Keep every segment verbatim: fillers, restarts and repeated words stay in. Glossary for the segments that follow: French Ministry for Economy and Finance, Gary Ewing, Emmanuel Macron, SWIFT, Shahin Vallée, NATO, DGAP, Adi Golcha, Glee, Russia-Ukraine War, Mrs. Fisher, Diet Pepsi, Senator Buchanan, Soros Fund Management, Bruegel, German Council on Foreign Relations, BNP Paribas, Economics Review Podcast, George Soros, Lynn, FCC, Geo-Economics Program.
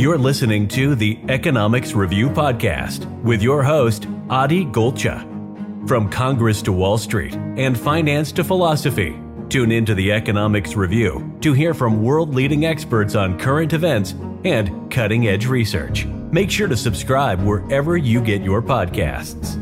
You're listening to the Economics Review Podcast with your host, Adi Golcha. From Congress to Wall Street and finance to philosophy, tune into the Economics Review to hear from world-leading experts on current events and cutting-edge research. Make sure to subscribe wherever you get your podcasts.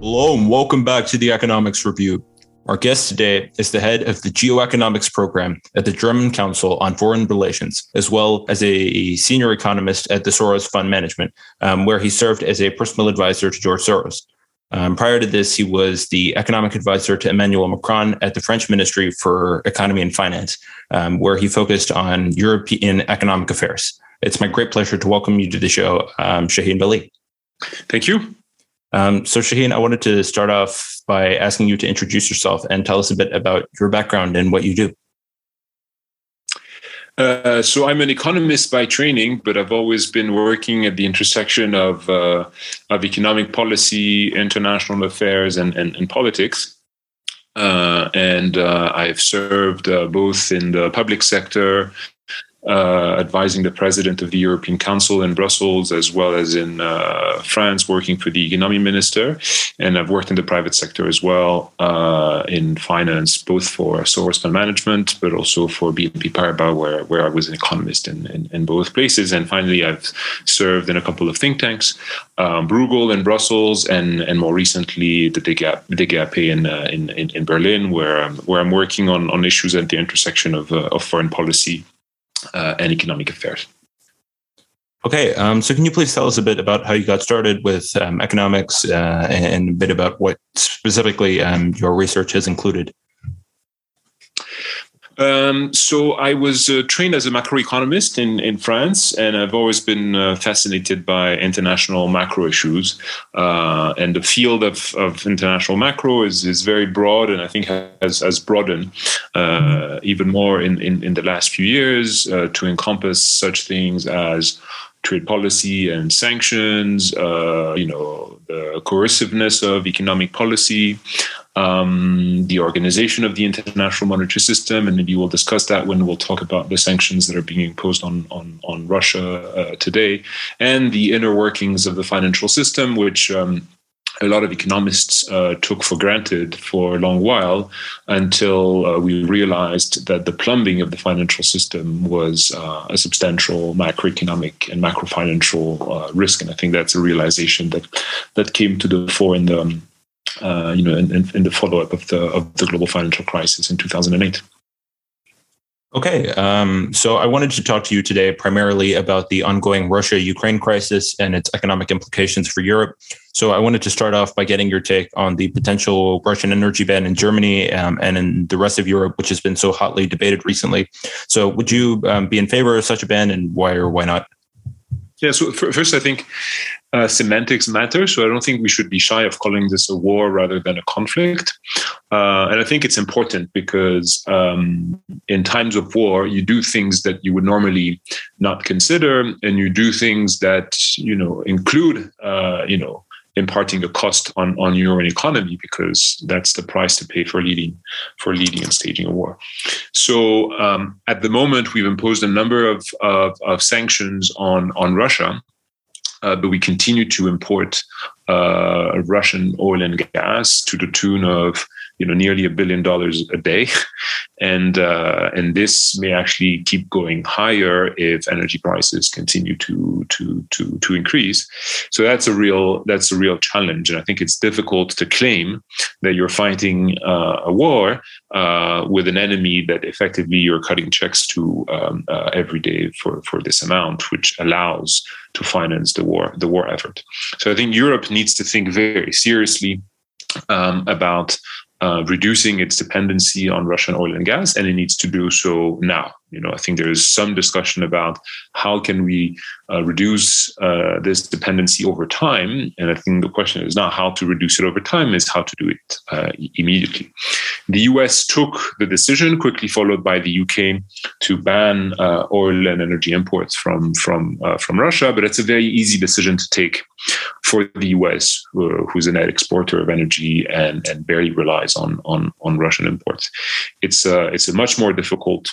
Hello and welcome back to the Economics Review. Our guest today is the head of the Geoeconomics program at the German Council on Foreign Relations, as well as a senior economist at the Soros Fund Management, um, where he served as a personal advisor to George Soros. Um, prior to this, he was the economic advisor to Emmanuel Macron at the French Ministry for Economy and Finance, um, where he focused on European economic affairs. It's my great pleasure to welcome you to the show, um, Shahin Vallée. Thank you. Um, so, Shahin, I wanted to start off by asking you to introduce yourself and tell us a bit about your background and what you do. Uh, so, I'm an economist by training, but I've always been working at the intersection of uh, of economic policy, international affairs, and and, and politics. Uh, and uh, I've served uh, both in the public sector, Uh, advising the president of the European Council in Brussels, as well as in uh, France, working for the economy minister. And I've worked in the private sector as well, uh, in finance, both for Soros Fund Management, but also for B N P Paribas, where, where I was an economist in, in, in both places. And finally, I've served in a couple of think tanks, um, Bruegel in Brussels, and and more recently, the D G A P in, uh, in, in, in Berlin, where I'm, where I'm working on, on issues at the intersection of, uh, of foreign policy Uh, and economic affairs. Okay, um, so can you please tell us a bit about how you got started with um, economics uh, and a bit about what specifically um, your research has included? Um, so I was uh, trained as a macroeconomist in, in France, and I've always been uh, fascinated by international macro issues. Uh, and the field of, of international macro is, is very broad, and I think has, has broadened uh, even more in, in, in the last few years uh, to encompass such things as trade policy and sanctions, uh, you know, the coerciveness of economic policy, Um, the organization of the international monetary system, and maybe we'll discuss that when we'll talk about the sanctions that are being imposed on on, on Russia uh, today, and the inner workings of the financial system, which um, a lot of economists uh, took for granted for a long while, until uh, we realized that the plumbing of the financial system was uh, a substantial macroeconomic and macrofinancial uh, risk. And I think that's a realization that that came to the fore in the um, Uh, you know, in, in, in the follow-up of the of the global financial crisis in two thousand eight. Okay, um, so I wanted to talk to you today primarily about the ongoing Russia-Ukraine crisis and its economic implications for Europe. So I wanted to start off by getting your take on the potential Russian energy ban in Germany um, and in the rest of Europe, which has been so hotly debated recently. So would you um, be in favor of such a ban, and why or why not? Yeah, so first I think Uh, semantics matter, so I don't think we should be shy of calling this a war rather than a conflict. Uh, and I think it's important because um, in times of war, you do things that you would normally not consider, and you do things that, you know, include, uh, you know, imparting a cost on, on your own economy, because that's the price to pay for leading for leading and staging a war. So um, at the moment, we've imposed a number of, of, of sanctions on, on Russia. Uh, but we continue to import uh, Russian oil and gas to the tune of, you know, nearly a billion dollars a day, and uh, and this may actually keep going higher if energy prices continue to to to to increase. So that's a real that's a real challenge, and I think it's difficult to claim that you're fighting uh, a war uh, with an enemy that effectively you're cutting checks to um, uh, every day for for this amount, which allows to finance the war, the war effort. So I think Europe needs to think very seriously um, about uh, reducing its dependency on Russian oil and gas, and it needs to do so now. You know, I think there is some discussion about how can we uh, reduce uh, this dependency over time, and I think the question is not how to reduce it over time, is how to do it uh, immediately. The U S took the decision, quickly followed by the U K, to ban uh, oil and energy imports from from uh, from Russia, but it's a very easy decision to take for the U S, uh, who's a net exporter of energy and, and barely relies on on on Russian imports. It's uh, it's a much more difficult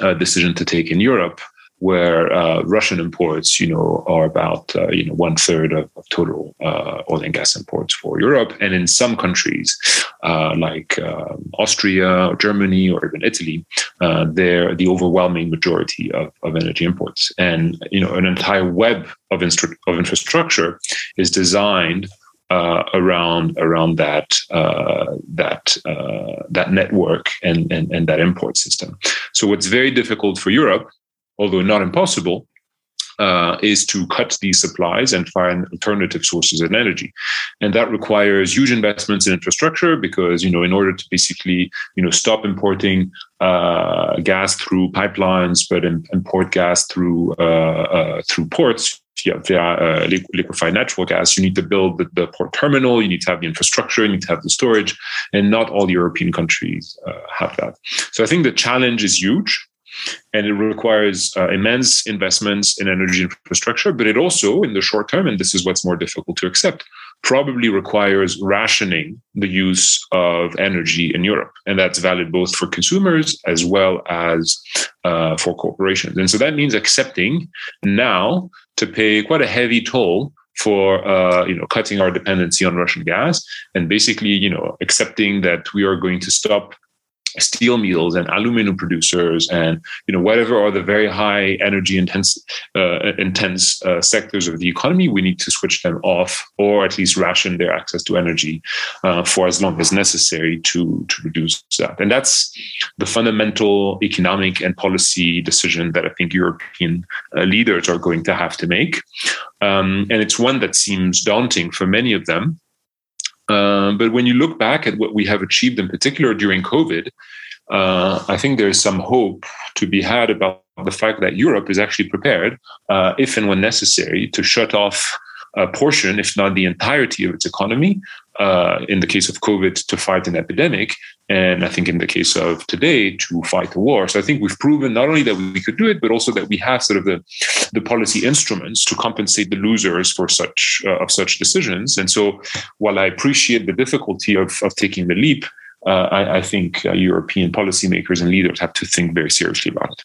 uh, decision to take in Europe, where uh, Russian imports, you know, are about uh, you know one third of, of total uh, oil and gas imports for Europe, and in some countries uh, like uh, Austria, or Germany, or even Italy, uh, they're the overwhelming majority of, of energy imports. And you know, an entire web of, instru- of infrastructure is designed uh, around around that uh, that uh, that network and, and and that import system. So what's very difficult for Europe, although not impossible, uh, is to cut these supplies and find alternative sources of energy. And that requires huge investments in infrastructure because, you know, in order to basically, you know, stop importing uh, gas through pipelines, but import gas through uh, uh, through ports, yeah, via uh, liquefied natural gas, you need to build the, the port terminal, you need to have the infrastructure, you need to have the storage, and not all European countries uh, have that. So I think the challenge is huge. And it requires uh, immense investments in energy infrastructure, but it also, in the short term, and this is what's more difficult to accept, probably requires rationing the use of energy in Europe. And that's valid both for consumers as well as uh, for corporations. And so that means accepting now to pay quite a heavy toll for uh, you know, cutting our dependency on Russian gas, and basically, you know, accepting that we are going to stop steel mills and aluminum producers and, you know, whatever are the very high energy intense uh, intense uh, sectors of the economy. We need to switch them off, or at least ration their access to energy uh, for as long as necessary to, to reduce that. And that's the fundamental economic and policy decision that I think European uh, leaders are going to have to make. Um, and it's one that seems daunting for many of them. Um, but when you look back at what we have achieved, in particular during COVID, uh, I think there is some hope to be had about the fact that Europe is actually prepared, uh, if and when necessary, to shut off a portion, if not the entirety of its economy, uh, in the case of COVID, to fight an epidemic. And I think in the case of today, to fight a war. So I think we've proven not only that we could do it, but also that we have sort of the, the policy instruments to compensate the losers for such uh, of such decisions. And so while I appreciate the difficulty of, of taking the leap, uh, I, I think uh, European policymakers and leaders have to think very seriously about it.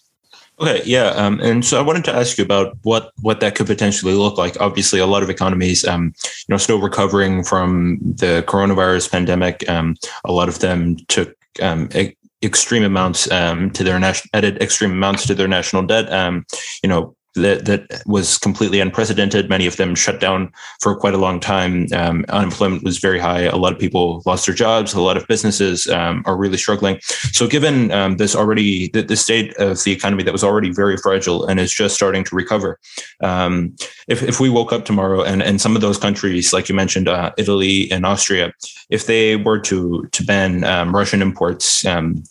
Okay, yeah. Um, and so I wanted to ask you about what, what that could potentially look like. Obviously, a lot of economies, um, you know, still recovering from the coronavirus pandemic. Um, a lot of them took um, e- extreme amounts um, to their national, added extreme amounts to their national debt. Um, you know, that that was completely unprecedented. Many of them shut down for quite a long time. Um, unemployment was very high. A lot of people lost their jobs. A lot of businesses um, are really struggling. So given um, this already, the, the state of the economy that was already very fragile and is just starting to recover, um, if, if we woke up tomorrow and, and some of those countries, like you mentioned, uh, Italy and Austria, if they were to, to ban um, Russian imports, um,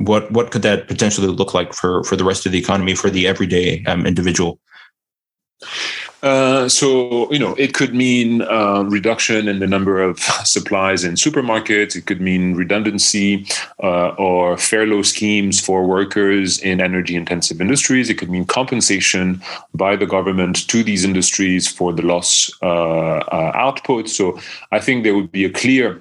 What what could that potentially look like for, for the rest of the economy, for the everyday um, individual? Uh, so, you know, it could mean uh, reduction in the number of supplies in supermarkets. It could mean redundancy uh, or furlough schemes for workers in energy-intensive industries. It could mean compensation by the government to these industries for the lost uh, uh, output. So I think there would be a clear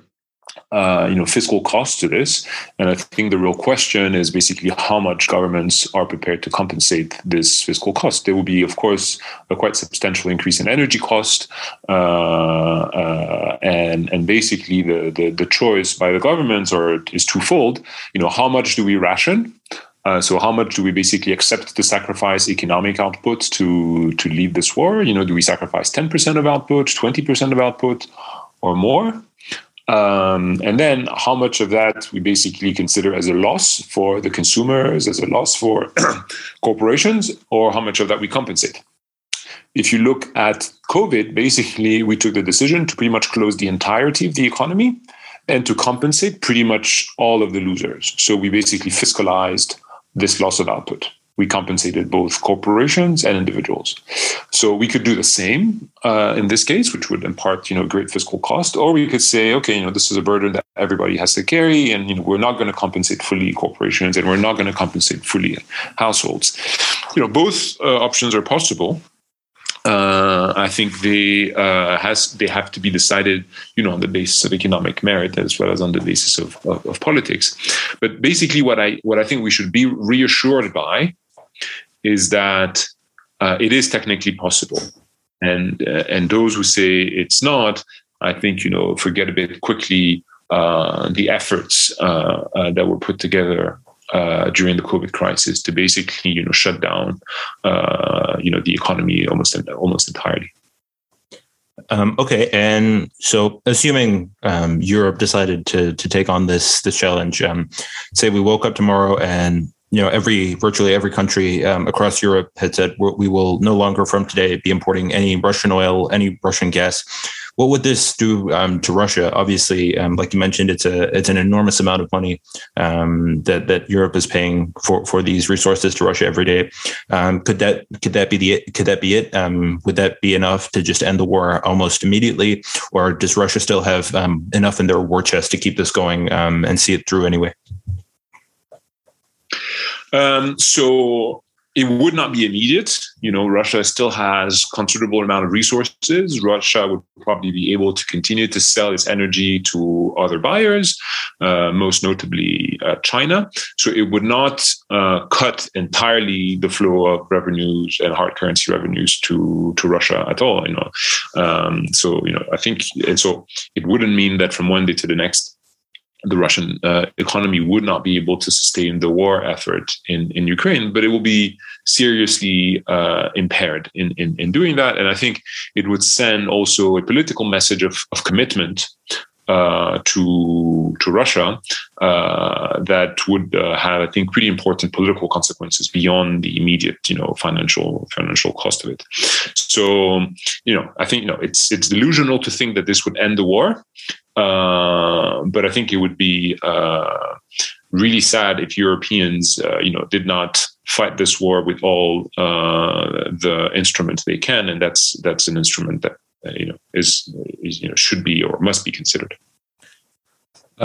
Uh, you know, fiscal cost to this. And I think the real question is basically how much governments are prepared to compensate this fiscal cost. There will be, of course, a quite substantial increase in energy cost. Uh, uh, and and basically the, the, the choice by the governments are, is twofold. You know, how much do we ration? Uh, so how much do we basically accept to sacrifice economic output to, to leave this war? You know, do we sacrifice ten percent of output, twenty percent of output, or more? Um, and then how much of that we basically consider as a loss for the consumers, as a loss for corporations, or how much of that we compensate. If you look at COVID, basically we took the decision to pretty much close the entirety of the economy and to compensate pretty much all of the losers. So we basically fiscalized this loss of output. We compensated both corporations and individuals. So we could do the same uh, in this case, which would impart, you know, great fiscal cost, or we could say, okay, you know, this is a burden that everybody has to carry, and you know, we're not going to compensate fully corporations, and we're not going to compensate fully households. You know, both uh, options are possible. Uh, I think they uh, has they have to be decided, you know, on the basis of economic merit as well as on the basis of, of, of politics. But basically, what I what I think we should be reassured by is that uh, it is technically possible, and uh, and those who say it's not, I think, you know, forget a bit quickly uh, the efforts uh, uh, that were put together Uh, during the COVID crisis to basically, you know, shut down, uh, you know, the economy almost almost entirely. Um, okay, and so assuming um, Europe decided to to take on this this challenge, um, say we woke up tomorrow and, you know, every virtually every country um, across Europe had said we will no longer from today be importing any Russian oil, any Russian gas. What would this do um, to Russia? Obviously, um, like you mentioned, it's a it's an enormous amount of money um, that that Europe is paying for, for these resources to Russia every day. Um, could that could that be the could that be it? Um, would that be enough to just end the war almost immediately, or does Russia still have um, enough in their war chest to keep this going um, and see it through anyway? Um, so. It would not be immediate. You know, Russia still has considerable amount of resources. Russia would probably be able to continue to sell its energy to other buyers, uh, most notably uh, China. So it would not uh, cut entirely the flow of revenues and hard currency revenues to, to Russia at all. You know, um, so you know, I think, and so it wouldn't mean that from one day to the next, the Russian uh, economy would not be able to sustain the war effort in, in Ukraine, but it will be seriously uh, impaired in, in, in doing that. And I think it would send also a political message of, of commitment uh, to to Russia uh, that would uh, have, I think, pretty important political consequences beyond the immediate, you know, financial financial cost of it. So, you know, I think, you know, it's it's delusional to think that this would end the war. Uh, but I think it would be uh, really sad if Europeans, uh, you know, did not fight this war with all uh, the instruments they can, and that's that's an instrument that uh, you know is, is you know should be or must be considered.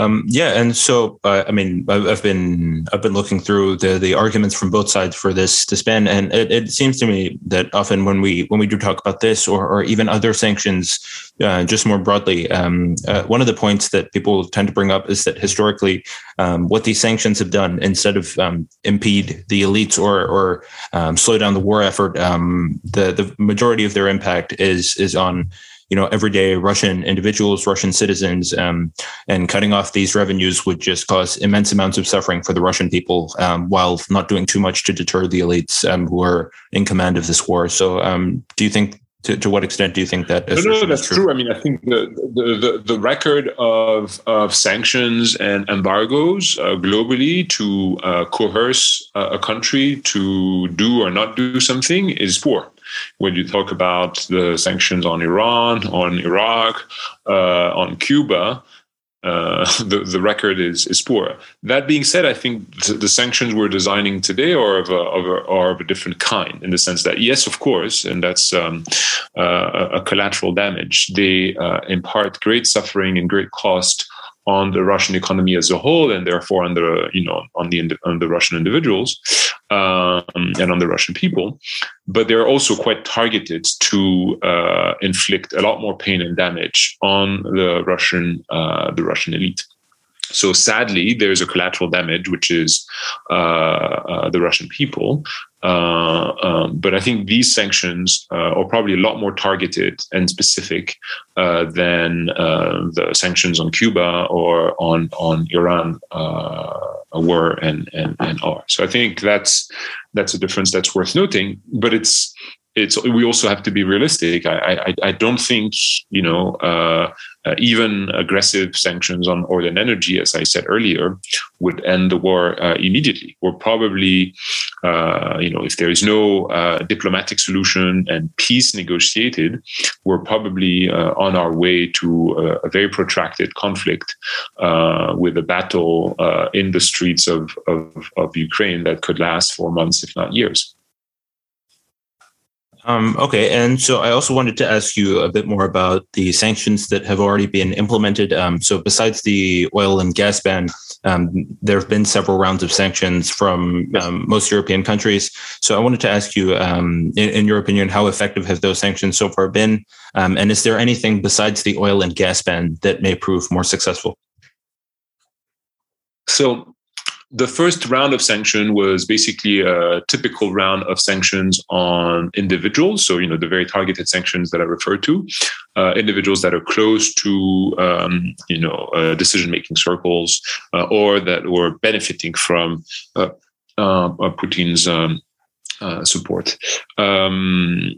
Um, yeah, and so uh, I mean, I've been I've been looking through the the arguments from both sides for this to spin, and it, it seems to me that often when we when we do talk about this or or even other sanctions, uh, just more broadly, um, uh, one of the points that people tend to bring up is that historically, um, what these sanctions have done instead of um, impede the elites or or um, slow down the war effort, um, the the majority of their impact is is on, you know, everyday Russian individuals, Russian citizens, um, and cutting off these revenues would just cause immense amounts of suffering for the Russian people, um, while not doing too much to deter the elites um, who are in command of this war. So, um, do you think? To, to what extent do you think that? No, no, that's true? true. I mean, I think the the, the, the record of, of sanctions and embargoes uh, globally to uh, coerce uh, a country to do or not do something is poor. When you talk about the sanctions on Iran, on Iraq, uh, on Cuba, uh, the, the record is, is poor. That being said, I think the, the sanctions we're designing today are of a, of a, are of a different kind, in the sense that, yes, of course, and that's um, uh, a collateral damage. They uh, impart great suffering and great cost on the Russian economy as a whole, and therefore on the, you know, on the on the Russian individuals um, and on the Russian people, but they're also quite targeted to uh, inflict a lot more pain and damage on the Russian uh, the Russian elite. So sadly, there's a collateral damage, which is uh, uh, the Russian people. Uh, um, but I think these sanctions uh, are probably a lot more targeted and specific uh, than uh, the sanctions on Cuba or on on Iran uh, were and, and and are. So I think that's that's a difference that's worth noting. But it's it's we also have to be realistic. I I, I don't think you know uh, uh, even aggressive sanctions on oil and energy, as I said earlier, would end the war uh, immediately. We're probably Uh, you know, if there is no uh, diplomatic solution and peace negotiated, we're probably uh, on our way to uh, a very protracted conflict uh, with a battle uh, in the streets of, of, of Ukraine that could last for months, if not years. Um, okay. And so I also wanted to ask you a bit more about the sanctions that have already been implemented. Um, so besides the oil and gas ban, um, there have been several rounds of sanctions from um, most European countries. So I wanted to ask you, um, in, in your opinion, how effective have those sanctions so far been? Um, and is there anything besides the oil and gas ban that may prove more successful? So the first round of sanction was basically a typical round of sanctions on individuals. So, you know, the very targeted sanctions that I referred to, uh, individuals that are close to, um, you know, uh, decision-making circles uh, or that were benefiting from uh, uh, Putin's um, uh, support. Um,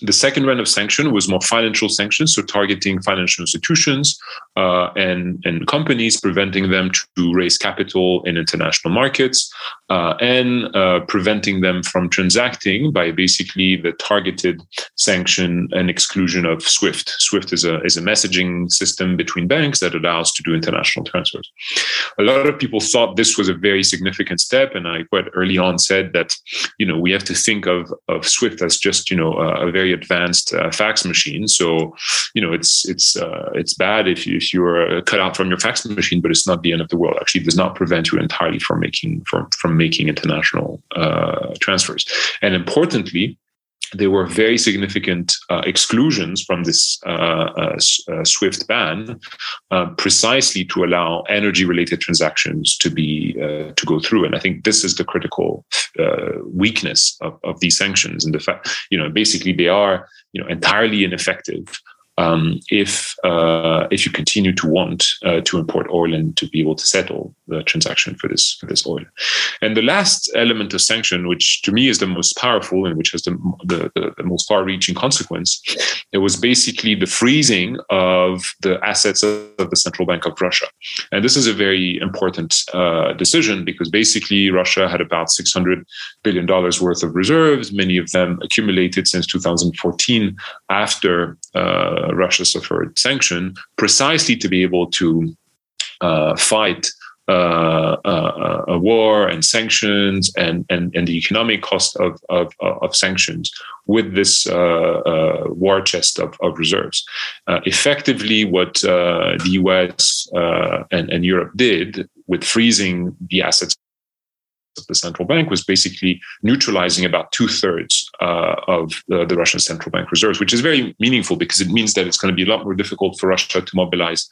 The second round of sanction was more financial sanctions, so targeting financial institutions uh, and, and companies, preventing them to raise capital in international markets uh, and uh, preventing them from transacting by basically the targeted sanction and exclusion of SWIFT. SWIFT is a, is a messaging system between banks that allows to do international transfers. A lot of people thought this was a very significant step, and I quite early on said that, you know, we have to think of, of SWIFT as just, you know, a, a very advanced uh, fax machine. So, you know, it's it's uh, it's bad if you, if you're cut out from your fax machine, but it's not the end of the world. Actually, it does not prevent you entirely from making from from making international uh, transfers. And importantly, there were very significant uh, exclusions from this uh, uh, uh, SWIFT ban, uh, precisely to allow energy-related transactions to be uh, to go through. And I think this is the critical uh, weakness of, of these sanctions, and the fact, you know, basically they are, you know, entirely ineffective um, if uh, if you continue to want uh, to import oil and to be able to settle the transaction for this for this oil. And the last element of sanction, which to me is the most powerful and which has the the, the, the most far-reaching consequence, it was basically the freezing of the assets of, of the Central Bank of Russia. And this is a very important uh, decision, because basically Russia had about six hundred billion dollars worth of reserves, many of them accumulated since two thousand fourteen after uh, Russia suffered sanction, precisely to be able to uh, fight Uh, uh, a war and sanctions and, and, and the economic cost of, of, of sanctions with this uh, uh, war chest of, of reserves. Uh, effectively, what uh, the U S uh, and, and Europe did with freezing the assets of the central bank was basically neutralizing about two-thirds uh, of the, the Russian central bank reserves, which is very meaningful because it means that it's going to be a lot more difficult for Russia to mobilize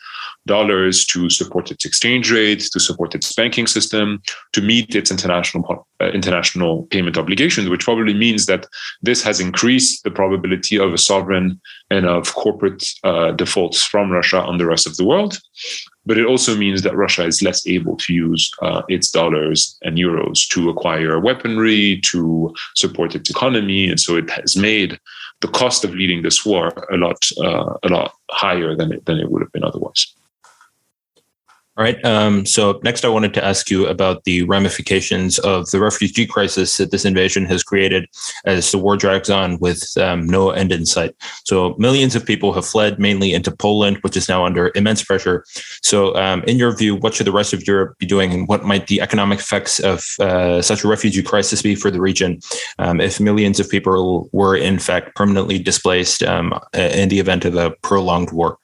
dollars to support its exchange rate, to support its banking system, to meet its international uh, international payment obligations, which probably means that this has increased the probability of a sovereign and of corporate uh, defaults from Russia on the rest of the world. But it also means that Russia is less able to use uh, its dollars and euros to acquire weaponry, to support its economy. And so it has made the cost of leading this war a lot uh, a lot higher than it, than it would have been otherwise. All right. Um, so next, I wanted to ask you about the ramifications of the refugee crisis that this invasion has created as the war drags on with um, no end in sight. So millions of people have fled mainly into Poland, which is now under immense pressure. So um, in your view, what should the rest of Europe be doing, and what might the economic effects of uh, such a refugee crisis be for the region um, if millions of people were in fact permanently displaced um, in the event of a prolonged war?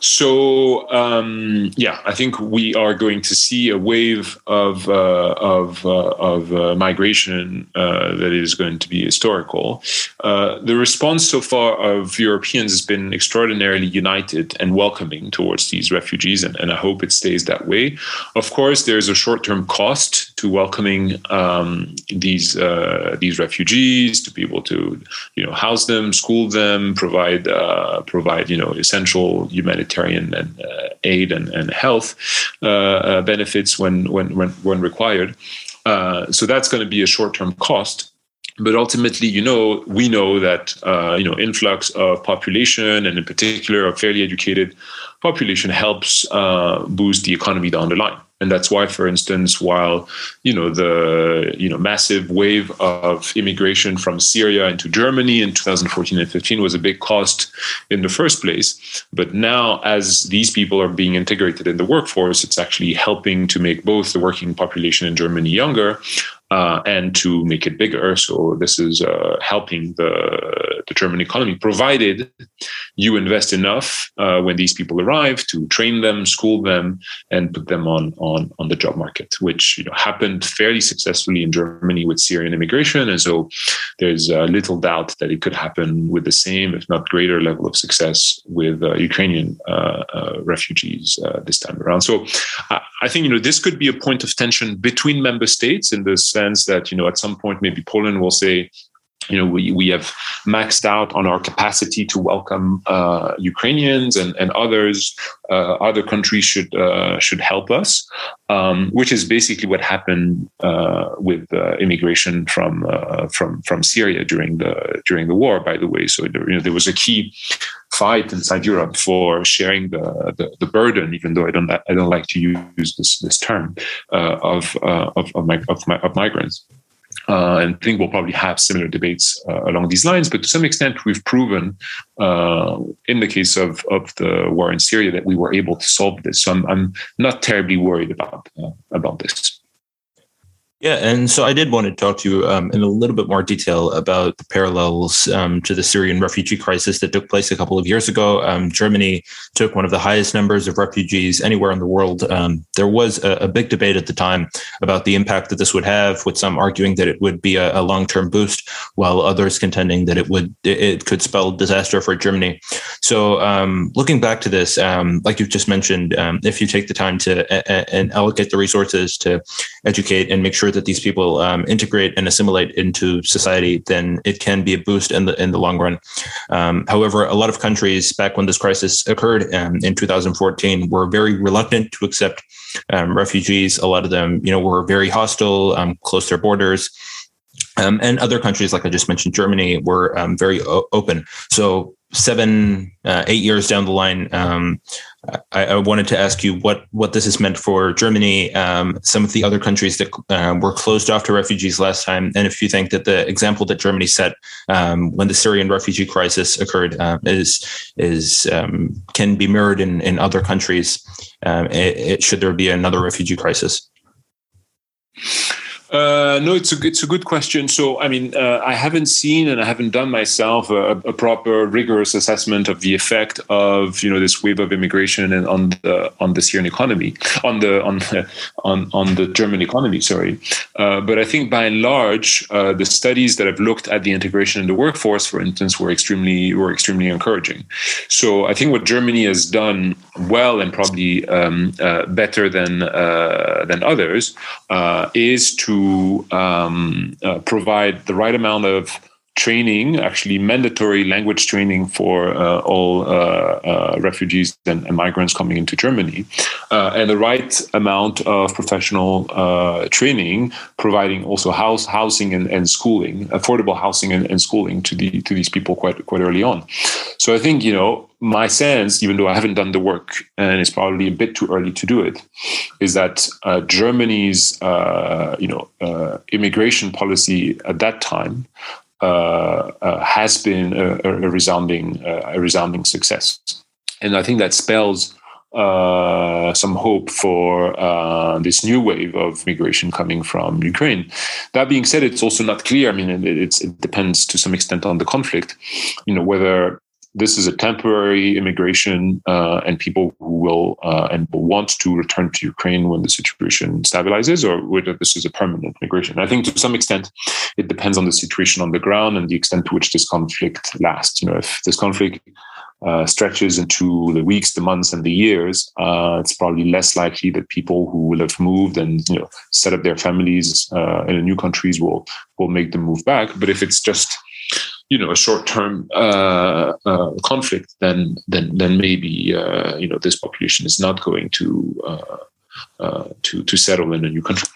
So, um, yeah, I think we are going to see a wave of uh, of, uh, of uh, migration uh, that is going to be historical. Uh, the response so far of Europeans has been extraordinarily united and welcoming towards these refugees, and, and I hope it stays that way. Of course, there is a short-term cost to welcoming um, these uh, these refugees, to be able to, you know, house them, school them, provide uh, provide you know essential humanitarian and uh, aid and, and health uh, uh, benefits when when when, when required. Uh, so that's going to be a short-term cost. But ultimately, you know, we know that uh, you know influx of population, and in particular of fairly educated population, helps uh, boost the economy down the line. And that's why, for instance, while you know the you know massive wave of immigration from Syria into Germany in two thousand fourteen and fifteen was a big cost in the first place, but now as these people are being integrated in the workforce, it's actually helping to make both the working population in Germany younger uh, and to make it bigger. So this is uh, helping the, the German economy, provided you invest enough uh, when these people arrive to train them, school them, and put them on on on the job market, which you know happened fairly successfully in Germany with Syrian immigration. And so there's uh, little doubt that it could happen with the same, if not greater, level of success with uh, Ukrainian uh, uh, refugees uh, this time around. So I, I think you know this could be a point of tension between member states, in the sense that you know at some point maybe Poland will say, you know, we, we have maxed out on our capacity to welcome uh, Ukrainians and, and others. Uh, other countries should uh, should help us, um, which is basically what happened uh, with uh, immigration from uh, from from Syria during the during the war. By the way, so there, you know there was a key fight inside Europe for sharing the, the, the burden, even though I don't I don't like to use this this term uh, of, uh, of of my, of, my, of migrants. Uh, and I think we'll probably have similar debates uh, along these lines. But to some extent, we've proven uh, in the case of, of the war in Syria that we were able to solve this. So I'm, I'm not terribly worried about uh, about this. Yeah. And so I did want to talk to you um, in a little bit more detail about the parallels um, to the Syrian refugee crisis that took place a couple of years ago. Um, Germany took one of the highest numbers of refugees anywhere in the world. Um, there was a, a big debate at the time about the impact that this would have, with some arguing that it would be a, a long-term boost, while others contending that it would it could spell disaster for Germany. So um, looking back to this, um, like you've just mentioned, um, if you take the time to a- and allocate the resources to educate and make sure that these people um, integrate and assimilate into society, then it can be a boost in the in the long run. Um, however, a lot of countries back when this crisis occurred um, in two thousand fourteen were very reluctant to accept um, refugees. A lot of them, you know, were very hostile, um, closed their borders. Um, and other countries, like I just mentioned, Germany, were um, very o- open. So seven, uh, eight years down the line, um, I, I wanted to ask you what, what this has meant for Germany, um, some of the other countries that uh, were closed off to refugees last time. And if you think that the example that Germany set um, when the Syrian refugee crisis occurred uh, is is um, can be mirrored in, in other countries, um, it, it, should there be another refugee crisis? Uh, no, it's a it's a good question. So, I mean, uh, I haven't seen and I haven't done myself a, a proper, rigorous assessment of the effect of you know this wave of immigration and on the on the Syrian economy, on the on the, on on the German economy. Sorry, uh, but I think by and large, uh, the studies that have looked at the integration in the workforce, for instance, were extremely were extremely encouraging. So, I think what Germany has done well, and probably um, uh, better than uh, than others, uh, is to to um, uh, provide the right amount of training, actually mandatory language training for uh, all uh, uh, refugees and, and migrants coming into Germany, uh, and the right amount of professional uh, training, providing also house housing and, and schooling, affordable housing and, and schooling to the to these people quite quite early on. So I think you know my sense, even though I haven't done the work and it's probably a bit too early to do it, is that uh, Germany's uh, you know uh, immigration policy at that time Uh, uh, has been a, a resounding, uh, a resounding success, and I think that spells uh, some hope for uh, this new wave of migration coming from Ukraine. That being said, it's also not clear. I mean, it, it's, it depends to some extent on the conflict. You know, whether this is a temporary immigration uh, and people who will uh, and will want to return to Ukraine when the situation stabilizes, or whether this is a permanent migration. I think to some extent it depends on the situation on the ground and the extent to which this conflict lasts. You know, if this conflict uh, stretches into the weeks, the months, and the years, uh, it's probably less likely that people who will have moved and you know set up their families uh, in new countries will will make the move back. But if it's just You know, a short-term uh, uh, conflict, then then then maybe uh, you know this population is not going to uh, uh, to to settle in a new country.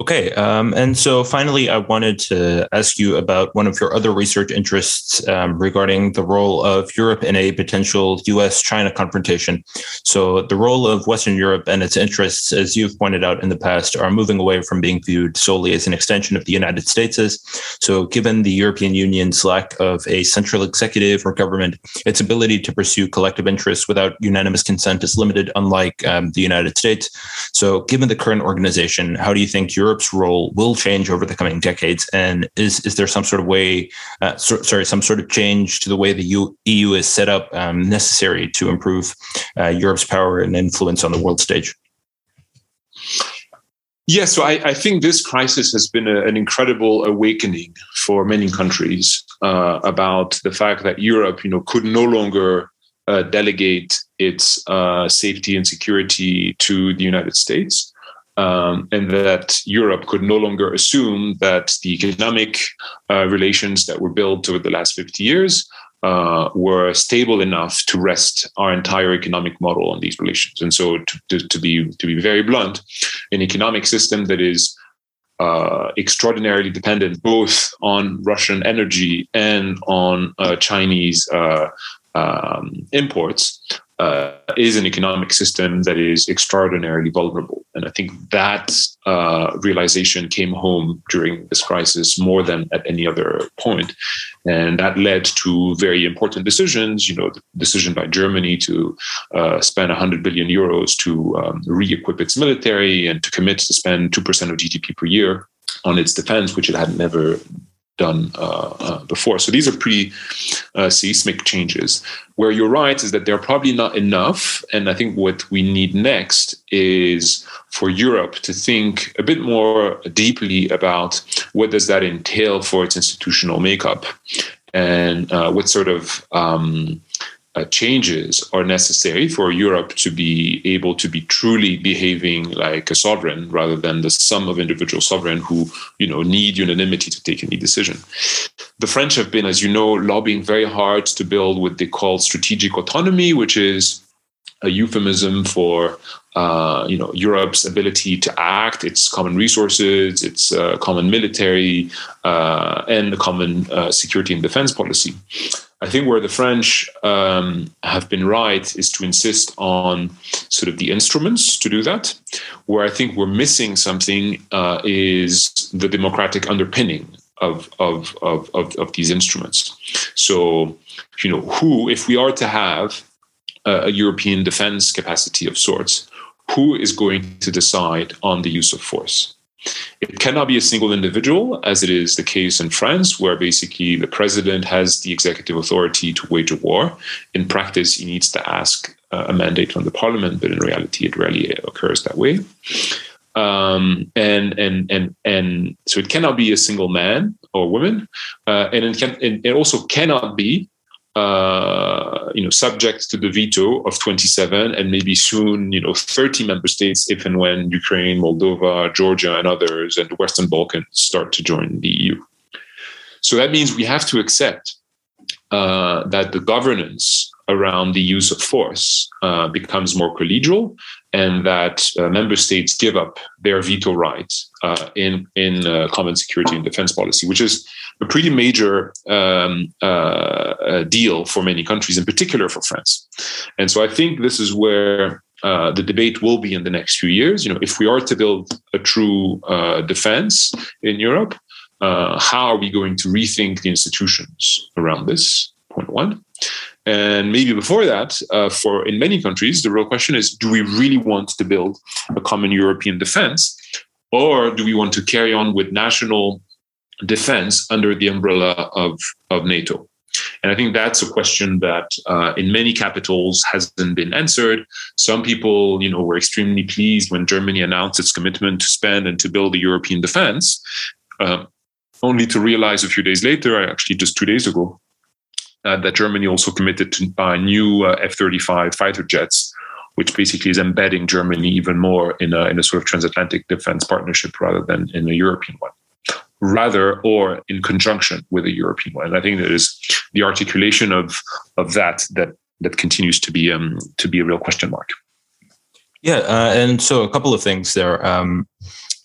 Okay, um, and so finally, I wanted to ask you about one of your other research interests um, regarding the role of Europe in a potential U S China confrontation. So the role of Western Europe and its interests, as you've pointed out in the past, are moving away from being viewed solely as an extension of the United States. So given the European Union's lack of a central executive or government, its ability to pursue collective interests without unanimous consent is limited, unlike um, the United States. So given the current organization, how do you think Europe Europe's role will change over the coming decades? And is is there some sort of way, uh, so, sorry, some sort of change to the way the U, EU is set up um, necessary to improve uh, Europe's power and influence on the world stage? Yes, so I, I think this crisis has been a, an incredible awakening for many countries uh, about the fact that Europe, you know, could no longer uh, delegate its uh, safety and security to the United States, um, and that Europe could no longer assume that the economic uh, relations that were built over the last fifty years Uh, were stable enough to rest our entire economic model on these relations. And so to, to, to be to be very blunt, an economic system that is uh, extraordinarily dependent both on Russian energy and on uh, Chinese uh, um, imports uh, is an economic system that is extraordinarily vulnerable. And I think that uh, realization came home during this crisis more than at any other point. And that led to very important decisions, you know, the decision by Germany to uh, spend one hundred billion euros to um, re-equip its military and to commit to spend two percent of G D P per year on its defense, which it had never done uh, uh, before. So these are pretty uh, seismic changes. Where you're right is that they're probably not enough. And I think what we need next is for Europe to think a bit more deeply about what does that entail for its institutional makeup and uh, what sort of um, uh, changes are necessary for Europe to be able to be truly behaving like a sovereign rather than the sum of individual sovereign who, you know, need unanimity to take any decision. The French have been, as you know, lobbying very hard to build what they call strategic autonomy, which is a euphemism for uh, you know, Europe's ability to act, its common resources, its uh, common military, uh, and the common uh, security and defense policy. I think where the French um, have been right is to insist on sort of the instruments to do that. Where I think we're missing something uh, is the democratic underpinning of of, of of of these instruments. So, you know, who, if we are to have a European defense capacity of sorts, who is going to decide on the use of force? It cannot be a single individual, as it is the case in France, where basically the president has the executive authority to wage a war. In practice, he needs to ask uh, a mandate from the parliament, but in reality, it rarely occurs that way. Um, and and and and so it cannot be a single man or woman, uh, and it can, and it also cannot be Uh, you know, subject to the veto of twenty-seven and maybe soon, you know, thirty member states, if and when Ukraine, Moldova, Georgia, and others, and the Western Balkans start to join the E U. So that means we have to accept uh, that the governance around the use of force uh, becomes more collegial, and that uh, member states give up their veto rights uh, in in uh, common security and defense policy, which is a pretty major um, uh, deal for many countries, in particular for France. And so I think this is where uh, the debate will be in the next few years. You know, if we are to build a true uh, defense in Europe, uh, how are we going to rethink the institutions around this? Point one. And maybe before that, uh, for in many countries, the real question is, do we really want to build a common European defense, or do we want to carry on with national defense under the umbrella of, of NATO? And I think that's a question that uh, in many capitals hasn't been answered. Some people, you know, were extremely pleased when Germany announced its commitment to spend and to build a European defense, uh, only to realize a few days later, actually just two days ago, Uh, that Germany also committed to buy new uh, F thirty-five fighter jets, which basically is embedding Germany even more in a, in a sort of transatlantic defense partnership rather than in a European one, rather or in conjunction with a European one. And I think that is the articulation of of that that that continues to be um, to be a real question mark. Yeah, uh, and so a couple of things there. Um,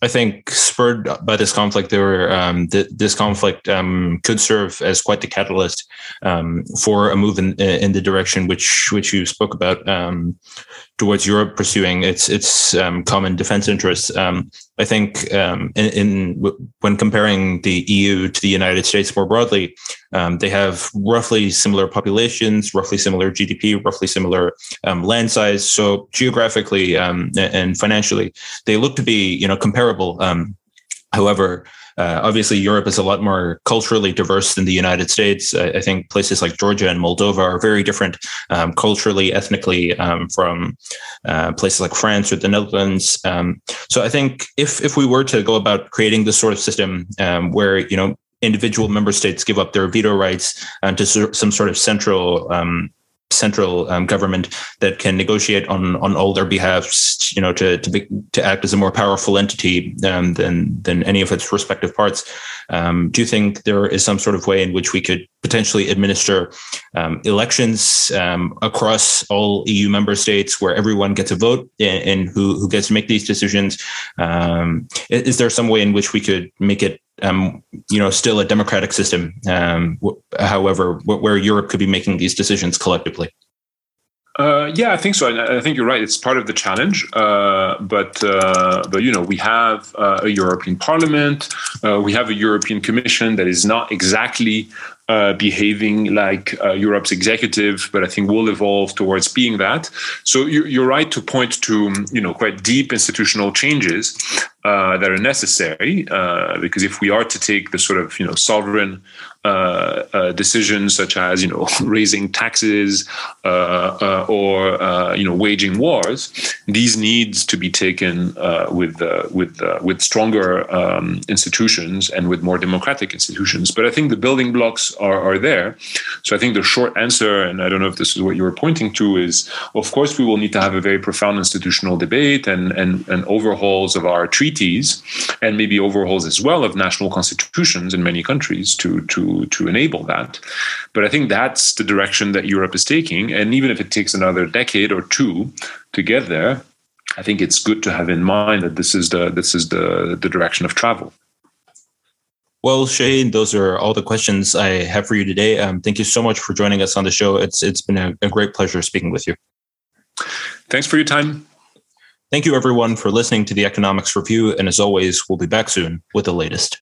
I think spurred by this conflict, there were, um, th- this conflict um, could serve as quite the catalyst um, for a move in, in the direction which which you spoke about um, towards Europe pursuing its its um, common defense interests. Um, I think um, in, in w- when comparing the E U to the United States more broadly, um, they have roughly similar populations, roughly similar G D P, roughly similar um, land size. So geographically um, and financially, they look to be, you know, comparable. Um, However, uh, obviously, Europe is a lot more culturally diverse than the United States. I, I think places like Georgia and Moldova are very different um, culturally, ethnically um, from uh, places like France or the Netherlands. Um, so I think if if we were to go about creating this sort of system um, where, you know, individual member states give up their veto rights uh, to some sort of central um central um, government that can negotiate on on all their behalfs, you know, to to, be, to act as a more powerful entity um, than than any of its respective parts. Um, do you think there is some sort of way in which we could potentially administer um, elections um, across all E U member states, where everyone gets a vote and, and who who gets to make these decisions? Um, is there some way in which we could make it, um, you know, still a democratic system, um, wh- however, wh- where Europe could be making these decisions collectively? Uh, yeah, I think so. I, I think you're right. It's part of the challenge. Uh, but, uh, but you know, we have uh, a European Parliament. Uh, we have a European Commission that is not exactly uh, behaving like uh, Europe's executive, but I think will evolve towards being that. So you, you're right to point to, you know, quite deep institutional changes uh, that are necessary, uh, because if we are to take the sort of, you know, sovereign Uh, uh, decisions such as, you know, raising taxes uh, uh, or, uh, you know, waging wars, these needs to be taken uh, with uh, with uh, with stronger um, institutions and with more democratic institutions. But I think the building blocks are, are there. So I think the short answer, and I don't know if this is what you were pointing to, is, of course, we will need to have a very profound institutional debate and, and, and overhauls of our treaties, and maybe overhauls as well of national constitutions in many countries to to to enable that. But I think that's the direction that Europe is taking. And even if it takes another decade or two to get there, I think it's good to have in mind that this is the this is the, the direction of travel. Well, Shahin, those are all the questions I have for you today. Um, thank you so much for joining us on the show. It's It's been a, a great pleasure speaking with you. Thanks for your time. Thank you, everyone, for listening to the Economics Review. And as always, we'll be back soon with the latest.